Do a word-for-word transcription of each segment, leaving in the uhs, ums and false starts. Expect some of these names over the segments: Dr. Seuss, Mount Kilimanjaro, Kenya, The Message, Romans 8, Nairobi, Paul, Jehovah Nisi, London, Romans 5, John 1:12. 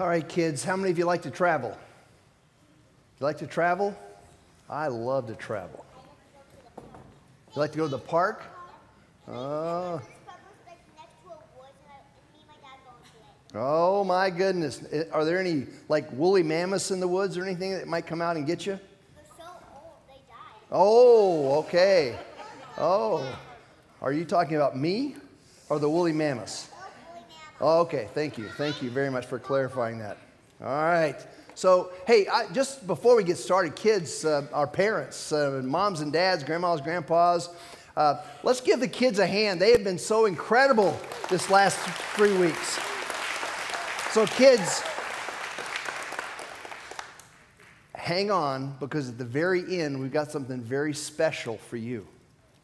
All right, kids, how many of you like to travel? You like to travel? I love to travel. You like to go to the park? Uh, oh, my goodness. Are there any, like, woolly mammoths in the woods or anything that might come out and get you? They're so old, they die. Oh, okay. Oh. Are you talking about me or the woolly mammoths? Oh, okay, thank you. Thank you very much for clarifying that. All right. So, hey, I, just before we get started, kids, uh, our parents, uh, moms and dads, grandmas, grandpas, uh, let's give the kids a hand. They have been so incredible this last three weeks. So, kids, hang on, because at the very end, we've got something very special for you.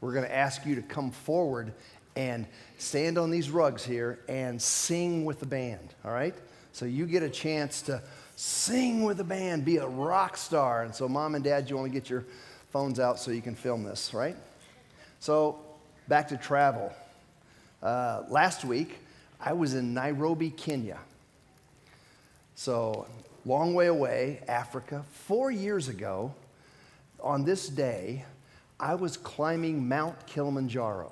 We're going to ask you to come forward and stand on these rugs here and sing with the band, all right? So you get a chance to sing with the band, be a rock star. And so mom and dad, you want to get your phones out so you can film this, right? So back to travel. Uh, last week, I was in Nairobi, Kenya. So long way away, Africa. Four years ago, on this day, I was climbing Mount Kilimanjaro.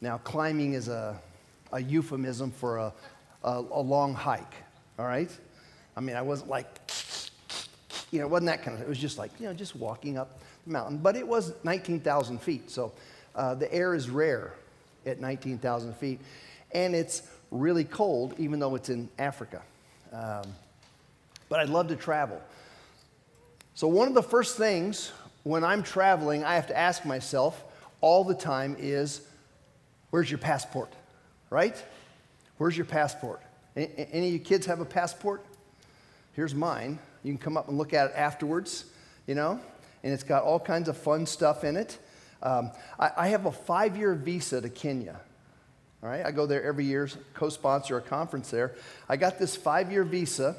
Now, climbing is a, a euphemism for a, a, a long hike, all right? I mean, I wasn't like, you know, it wasn't that kind of thing. It was just like, you know, just walking up the mountain. But it was nineteen thousand feet, so uh, the air is rare at nineteen thousand feet. And it's really cold, even though it's in Africa. Um, but I love to travel. So one of the first things when I'm traveling, I have to ask myself all the time is, where's your passport, right? Where's your passport? Any of you kids have a passport? Here's mine. You can come up and look at it afterwards, you know, and it's got all kinds of fun stuff in it. Um, I, I have a five-year visa to Kenya, all right? I go there every year, co-sponsor a conference there. I got this five-year visa,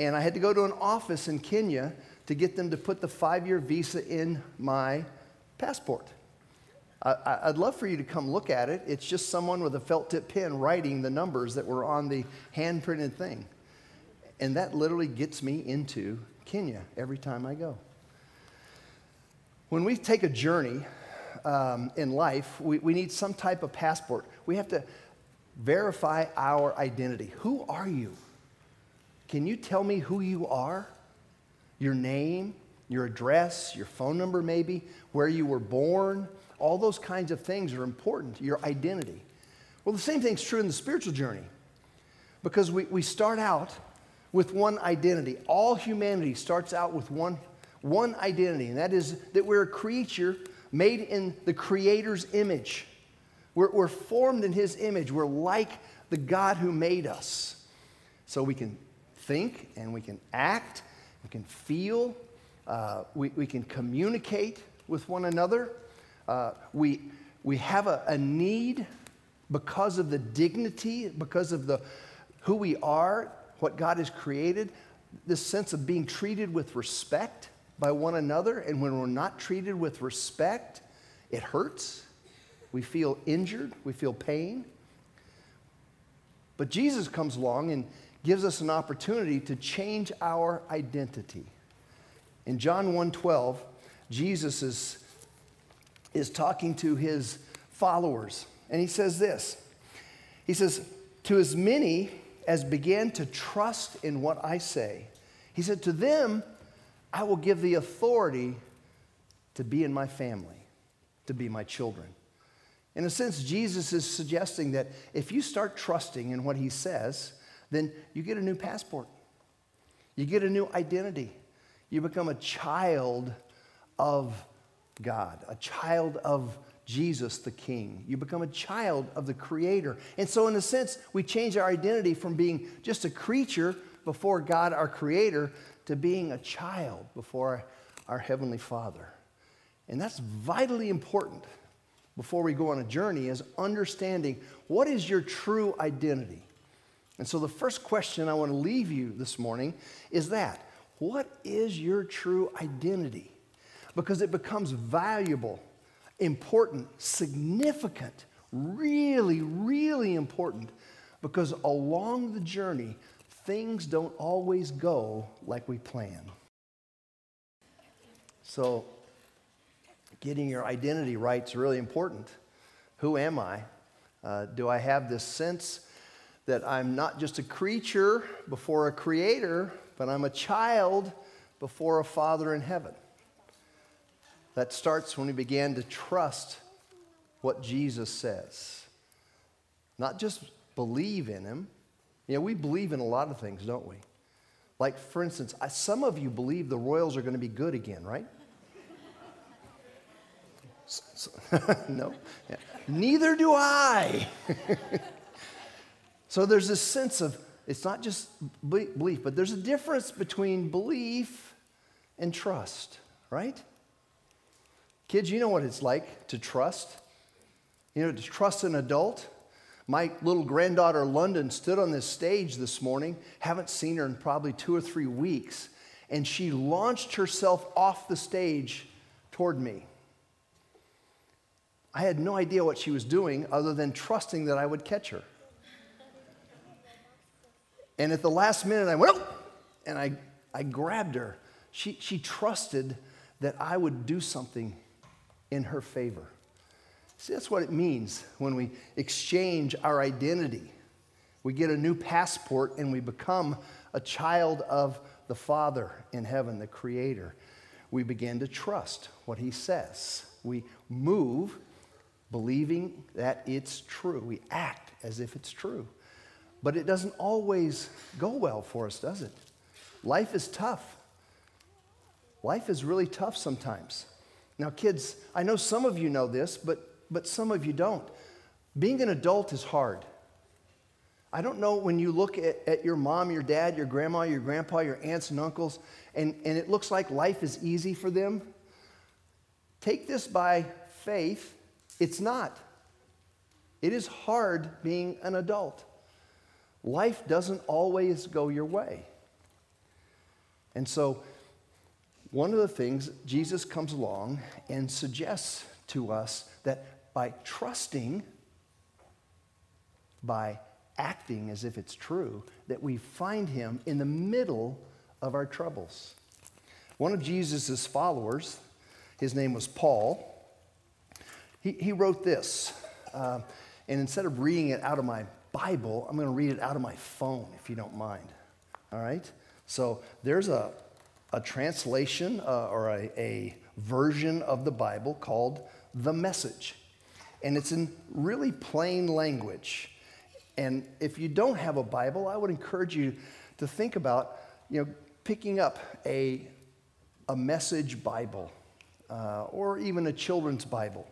and I had to go to an office in Kenya to get them to put the five-year visa in my passport. I, I'd love for you to come look at it. It's just someone with a felt-tip pen writing the numbers that were on the hand-printed thing. And that literally gets me into Kenya every time I go. When we take a journey um, in life, we, we need some type of passport. We have to verify our identity. Who are you? Can you tell me who you are? Your name, your address, your phone number maybe, where you were born. All those kinds of things are important, your identity. Well, the same thing's true in the spiritual journey, because we, we start out with one identity. All humanity starts out with one, one identity, and that is that we're a creature made in the Creator's image. We're, we're formed in His image. We're like the God who made us. So we can think, and we can act, we can feel, uh, we, we can communicate with one another. Uh, we, we have a, a need because of the dignity, because of the, who we are, what God has created, this sense of being treated with respect by one another. And when we're not treated with respect, it hurts. We feel injured. We feel pain. But Jesus comes along and gives us an opportunity to change our identity. In John one twelve, Jesus is... is talking to his followers. And he says this. He says, to as many as began to trust in what I say, he said, to them, I will give the authority to be in my family, to be my children. In a sense, Jesus is suggesting that if you start trusting in what he says, then you get a new passport. You get a new identity. You become a child of God. God, a child of Jesus the King. You become a child of the Creator. And so in a sense, we change our identity from being just a creature before God, our Creator, to being a child before our Heavenly Father. And that's vitally important before we go on a journey, is understanding what is your true identity. And so the first question I want to leave you this morning is that, what is your true identity? Because it becomes valuable, important, significant, really, really important. Because along the journey, things don't always go like we plan. So getting your identity right is really important. Who am I? Uh, do I have this sense that I'm not just a creature before a creator, but I'm a child before a father in heaven? That starts when we began to trust what Jesus says. Not just believe in him. You know, we believe in a lot of things, don't we? Like, for instance, I, some of you believe the Royals are going to be good again, right? So, so, no. Yeah. Neither do I. So there's this sense of, it's not just belief, but there's a difference between belief and trust, right? Kids, you know what it's like to trust. You know, to trust an adult. My little granddaughter, London, stood on this stage this morning. Haven't seen her in probably two or three weeks. And she launched herself off the stage toward me. I had no idea what she was doing other than trusting that I would catch her. And at the last minute, I went, oh! And I, I grabbed her. She, she trusted that I would do something in her favor. See, that's what it means when we exchange our identity. We get a new passport and we become a child of the Father in heaven, the Creator. We begin to trust what He says. We move believing that it's true. We act as if it's true. But it doesn't always go well for us, does it? Life is tough. Life is really tough sometimes. Now, kids, I know some of you know this, but But some of you don't. Being an adult is hard. I don't know when you look at, at your mom, your dad, your grandma, your grandpa, your aunts and uncles, and, and it looks like life is easy for them. Take this by faith. It's not. It is hard being an adult. Life doesn't always go your way. And so one of the things, Jesus comes along and suggests to us that by trusting, by acting as if it's true, that we find him in the middle of our troubles. One of Jesus' followers, his name was Paul, he, he wrote this. Uh, and instead of reading it out of my Bible, I'm going to read it out of my phone, if you don't mind. All right? So there's a, a translation uh, or a, a version of the Bible called The Message. And it's in really plain language. And if you don't have a Bible, I would encourage you to think about, you know, picking up a, a Message Bible uh, or even a children's Bible.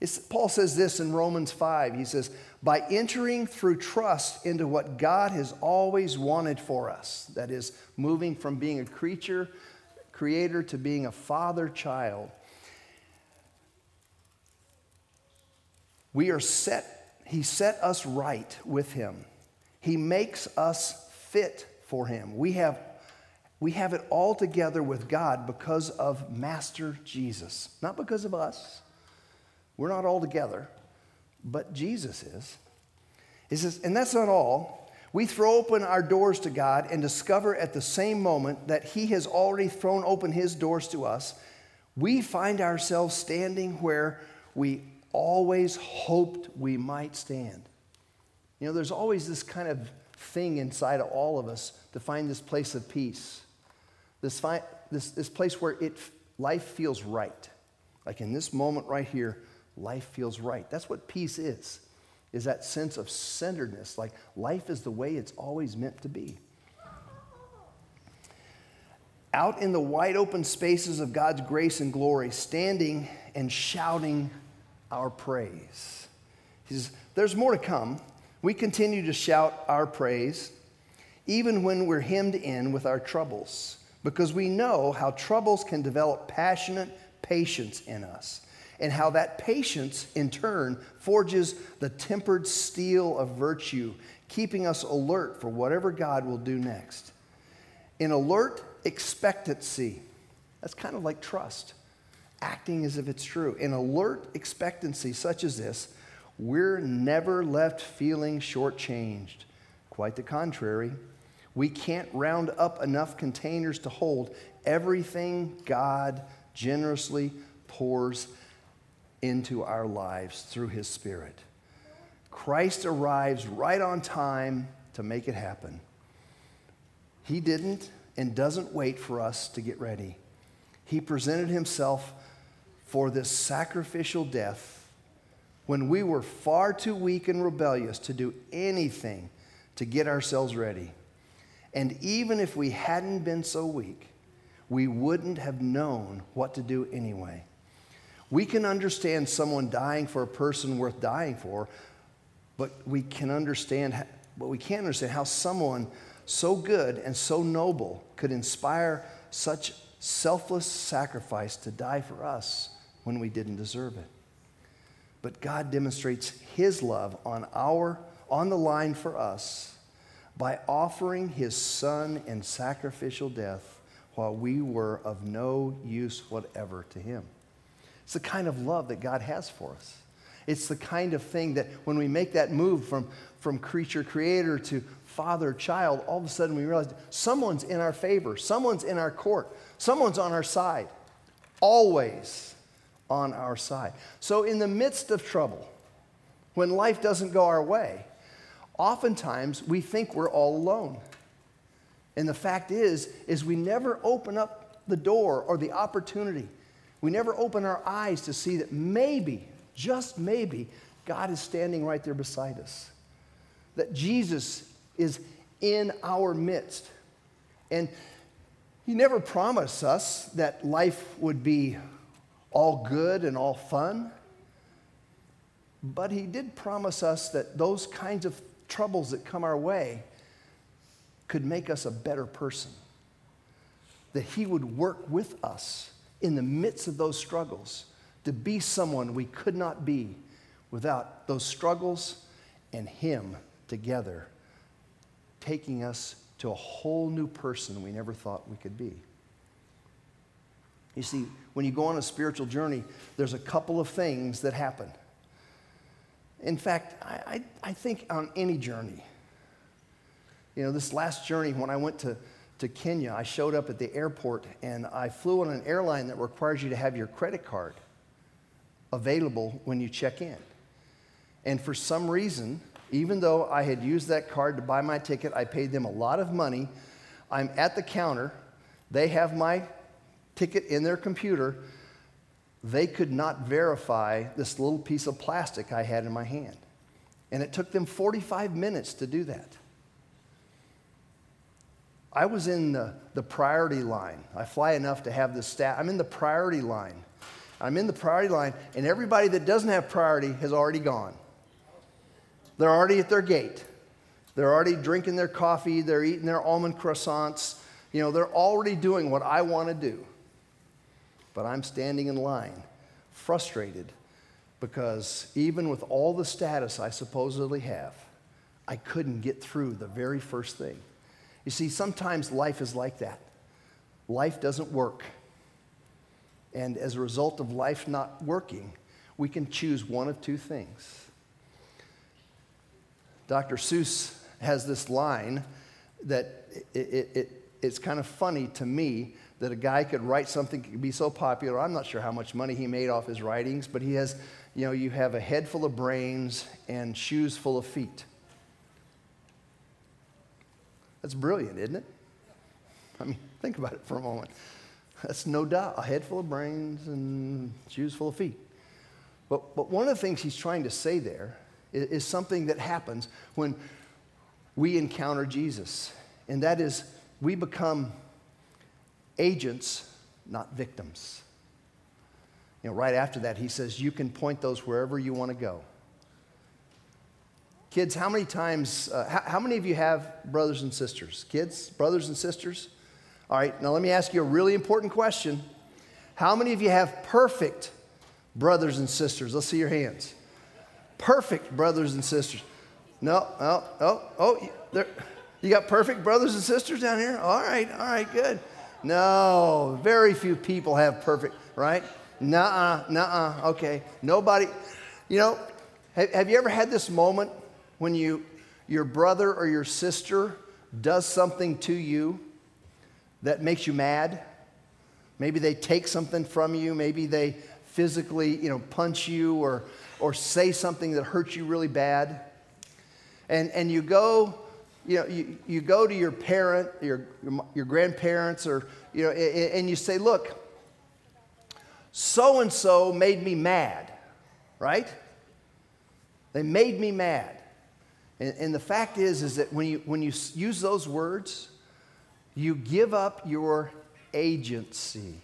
It's, Paul says this in Romans five. He says, by entering through trust into what God has always wanted for us, that is, moving from being a creature, creator, to being a father child, we are set, he set us right with him. He makes us fit for him. We have, we have it all together with God because of Master Jesus. Not because of us. We're not all together, but Jesus is. He says, and that's not all. We throw open our doors to God and discover at the same moment that he has already thrown open his doors to us. We find ourselves standing where we always hoped we might stand. You know, there's always this kind of thing inside of all of us to find this place of peace, this, fi- this, this place where it, life feels right. Like in this moment right here, life feels right. That's what peace is, is that sense of centeredness, like life is the way it's always meant to be. Out in the wide open spaces of God's grace and glory, standing and shouting our praise. He says, there's more to come. We continue to shout our praise, even when we're hemmed in with our troubles, because we know how troubles can develop passionate patience in us, and how that patience, in turn, forges the tempered steel of virtue, keeping us alert for whatever God will do next. In alert expectancy, that's kind of like trust. Acting as if it's true. In alert expectancy such as this, we're never left feeling shortchanged. Quite the contrary. We can't round up enough containers to hold everything God generously pours into our lives through His Spirit. Christ arrives right on time to make it happen. He didn't and doesn't wait for us to get ready. He presented Himself for this sacrificial death when we were far too weak and rebellious to do anything to get ourselves ready. And even if we hadn't been so weak, we wouldn't have known what to do anyway. We can understand someone dying for a person worth dying for, but we can understand, but we can't understand how someone so good and so noble could inspire such selfless sacrifice to die for us when we didn't deserve it. But God demonstrates His love on our on the line for us by offering His Son in sacrificial death while we were of no use whatever to Him. It's the kind of love that God has for us. It's the kind of thing that when we make that move from, from creature, creator to father, child, all of a sudden we realize someone's in our favor, someone's in our court, someone's on our side, always on our side. So in the midst of trouble, when life doesn't go our way, oftentimes we think we're all alone. And the fact is, is we never open up the door or the opportunity. We never open our eyes to see that maybe, just maybe, God is standing right there beside us. That Jesus is in our midst. And He never promised us that life would be all good and all fun. But He did promise us that those kinds of troubles that come our way could make us a better person. That He would work with us in the midst of those struggles, to be someone we could not be without those struggles and Him together, taking us to a whole new person we never thought we could be. You see, when you go on a spiritual journey, there's a couple of things that happen. In fact, I, I, I think on any journey, you know, this last journey when I went to to Kenya, I showed up at the airport and I flew on an airline that requires you to have your credit card available when you check in. And for some reason, even though I had used that card to buy my ticket, I paid them a lot of money. I'm at the counter. They have my ticket in their computer. They could not verify this little piece of plastic I had in my hand. And it took them forty-five minutes to do that. I was in the, the priority line. I fly enough to have the staff. I'm in the priority line. I'm in the priority line, and everybody that doesn't have priority has already gone. They're already at their gate. They're already drinking their coffee. They're eating their almond croissants. You know, they're already doing what I want to do. But I'm standing in line, frustrated, because even with all the status I supposedly have, I couldn't get through the very first thing. You see, sometimes life is like that. Life doesn't work. And as a result of life not working, we can choose one of two things. Doctor Seuss has this line that it, it, it, it's kind of funny to me that a guy could write something that could be so popular. I'm not sure how much money he made off his writings, but he has, you know, you have a head full of brains and shoes full of feet. That's brilliant, isn't it? I mean, think about it for a moment. That's no doubt a head full of brains and shoes full of feet. But, but one of the things he's trying to say there is, is something that happens when we encounter Jesus, and that is we become agents, not victims. You know, right after that, he says, you can point those wherever you want to go. Kids, how many times, uh, how, how many of you have brothers and sisters? Kids, brothers and sisters? All right, now let me ask you a really important question. How many of you have perfect brothers and sisters? Let's see your hands. Perfect brothers and sisters. No, oh, oh, oh, there, you got perfect brothers and sisters down here? All right, all right, good. No, very few people have perfect, right? Nuh-uh, nuh-uh, okay. Nobody, you know, have, have you ever had this moment when you, your brother or your sister does something to you that makes you mad. Maybe they take something from you. Maybe they physically, you know, punch you or, or say something that hurts you really bad. And, and you go, you know, you, you go to your parent, your, your grandparents, or, you know, and, and you say, look, so-and-so made me mad, right? They made me mad. And, and the fact is, is that when you, when you use those words, you give up your agency.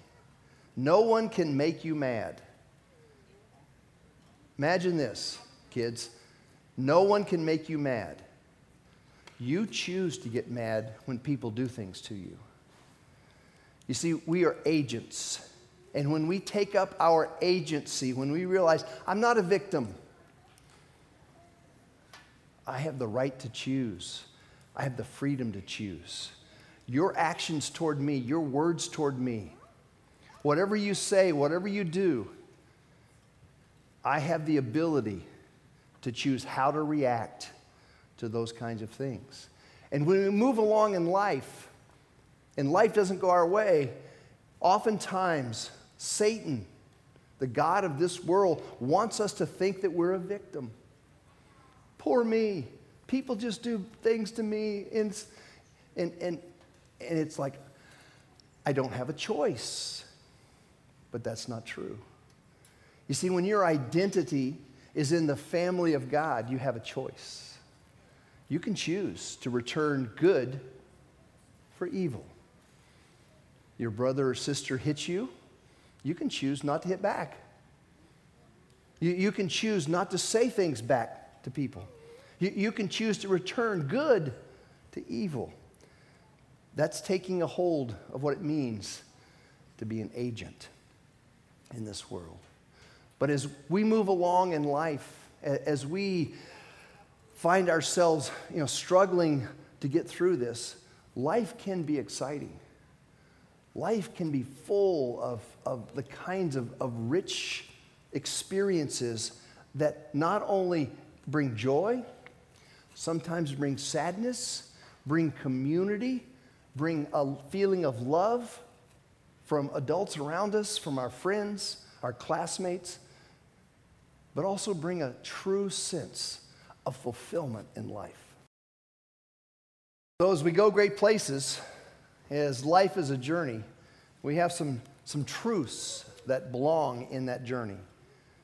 No one can make you mad. Imagine this, kids. No one can make you mad. You choose to get mad when people do things to you. You see, we are agents. And when we take up our agency, when we realize, I'm not a victim. I have the right to choose. I have the freedom to choose. Your actions toward me, your words toward me, whatever you say, whatever you do, I have the ability to choose how to react to those kinds of things. And when we move along in life, and life doesn't go our way, oftentimes Satan, the god of this world, wants us to think that we're a victim. Poor me. People just do things to me. And, and, and, and it's like, I don't have a choice. But that's not true. You see, when your identity is in the family of God, you have a choice. You can choose to return good for evil. Your brother or sister hits you, you can choose not to hit back. You, you can choose not to say things back to people. You, you can choose to return good to evil. That's taking a hold of what it means to be an agent in this world. But as we move along in life, as we find ourselves, you know, struggling to get through this, life can be exciting. Life can be full of, of the kinds of, of rich experiences that not only bring joy, sometimes bring sadness, bring community, bring a feeling of love from adults around us, from our friends, our classmates, but also bring a true sense of fulfillment in life. So as we go great places, as life is a journey, we have some, some truths that belong in that journey,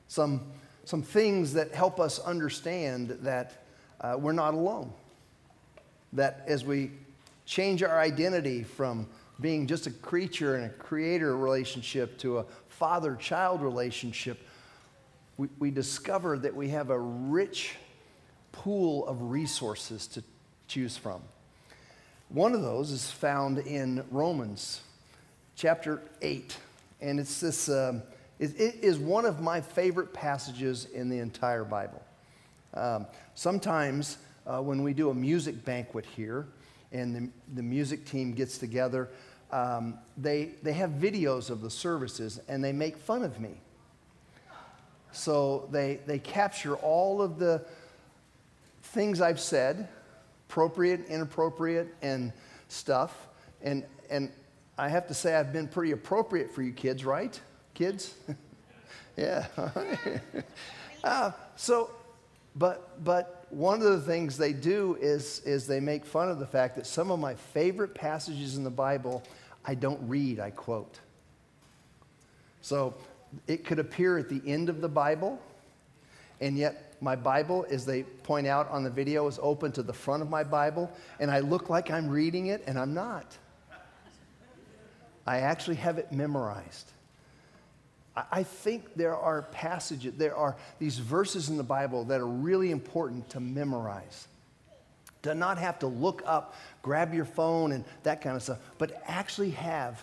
some, some things that help us understand that uh, we're not alone, that as we change our identity from being just a creature and a creator relationship to a father-child relationship, we, we discover that we have a rich pool of resources to choose from. One of those is found in Romans chapter eight, and it's this, um, it, it is one of my favorite passages in the entire Bible. Um, sometimes uh, when we do a music banquet here and the, the music team gets together, um, they, they have videos of the services and they make fun of me. So they, they capture all of the things I've said, appropriate, inappropriate, and stuff. And, and I have to say I've been pretty appropriate for you kids, right? Kids? Yeah. uh, so, but, but one of the things they do is, is they make fun of the fact that some of my favorite passages in the Bible I don't read, I quote. So it could appear at the end of the Bible, and yet my Bible, as they point out on the video, is open to the front of my Bible, and I look like I'm reading it, and I'm not. I actually have it memorized. I think there are passages, there are these verses in the Bible that are really important to memorize, to not have to look up, grab your phone, and that kind of stuff, but actually have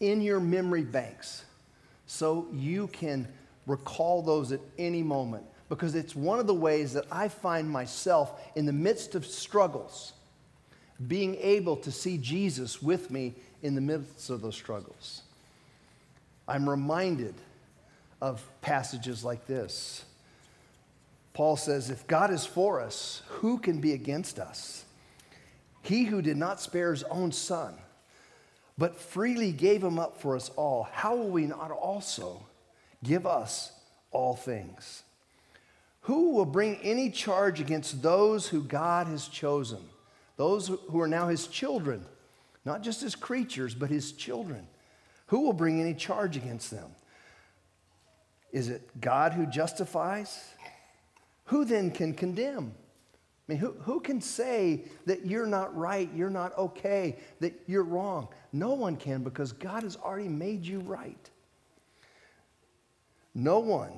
in your memory banks so you can recall those at any moment. Because it's one of the ways that I find myself in the midst of struggles, being able to see Jesus with me in the midst of those struggles. I'm reminded of passages like this. Paul says, if God is for us, who can be against us? He who did not spare his own son, but freely gave him up for us all, how will we not also give us all things? Who will bring any charge against those who God has chosen? Those who are now his children, not just his creatures, but his children. Who will bring any charge against them? Is it God who justifies? Who then can condemn? I mean, who, who can say that you're not right, you're not okay, that you're wrong? No one can, because God has already made you right. No one.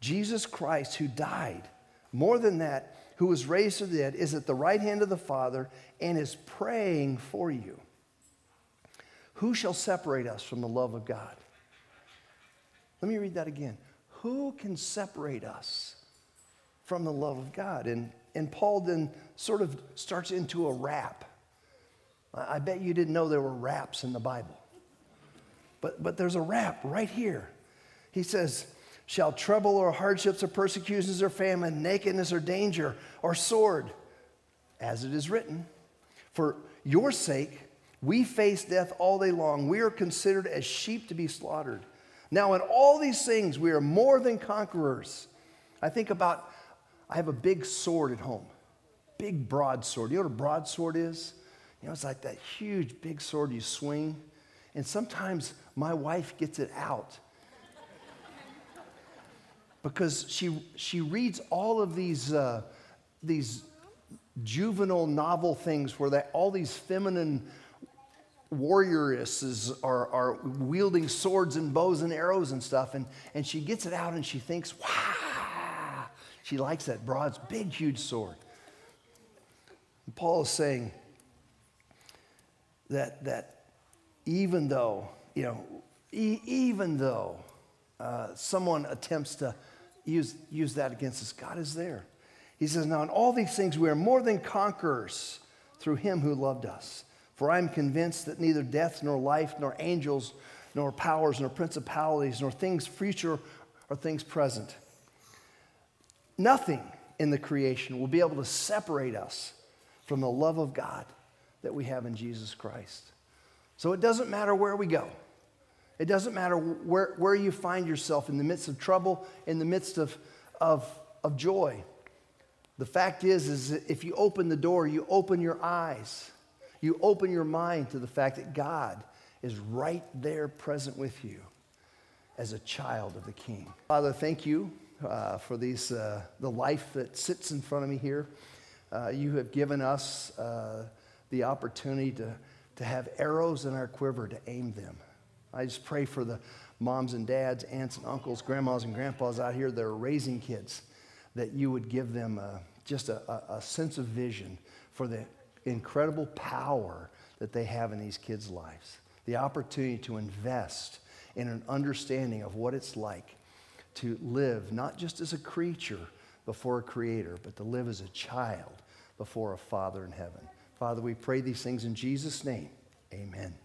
Jesus Christ, who died, more than that, who was raised from the dead, is at the right hand of the Father and is praying for you. Who shall separate us from the love of God? Let me read that again. Who can separate us from the love of God? And, and Paul then sort of starts into a rap. I bet you didn't know there were raps in the Bible. But, but there's a rap right here. He says, shall trouble or hardships or persecutions or famine, nakedness or danger or sword, as it is written, for your sake we face death all day long. We are considered as sheep to be slaughtered. Now in all these things we are more than conquerors. I think about, I have a big sword at home, big broadsword. You know what a broadsword is? You know, it's like that huge big sword you swing, and sometimes my wife gets it out because she she reads all of these uh, these juvenile novel things where that all these feminine warrioresses are, are wielding swords and bows and arrows and stuff, and, and she gets it out and she thinks, wow, she likes that broad, big, huge sword. And Paul is saying that, that even though, you know, e even though uh, someone attempts to use, use that against us, God is there. He says, now in all these things we are more than conquerors through him who loved us. For I am convinced that neither death, nor life, nor angels, nor powers, nor principalities, nor things future or things present. Nothing in the creation will be able to separate us from the love of God that we have in Jesus Christ. So it doesn't matter where we go. It doesn't matter where, where you find yourself, in the midst of trouble, in the midst of, of, of joy. The fact is, is that if you open the door, you open your eyes. You open your mind to the fact that God is right there present with you as a child of the King. Father, thank you uh, for these, uh, the life that sits in front of me here. Uh, you have given us uh, the opportunity to, to have arrows in our quiver to aim them. I just pray for the moms and dads, aunts and uncles, grandmas and grandpas out here that are raising kids, that you would give them a, just a, a, a sense of vision for the incredible power that they have in these kids' lives. The opportunity to invest in an understanding of what it's like to live, not just as a creature before a creator, but to live as a child before a Father in heaven. Father, we pray these things in Jesus' name. Amen.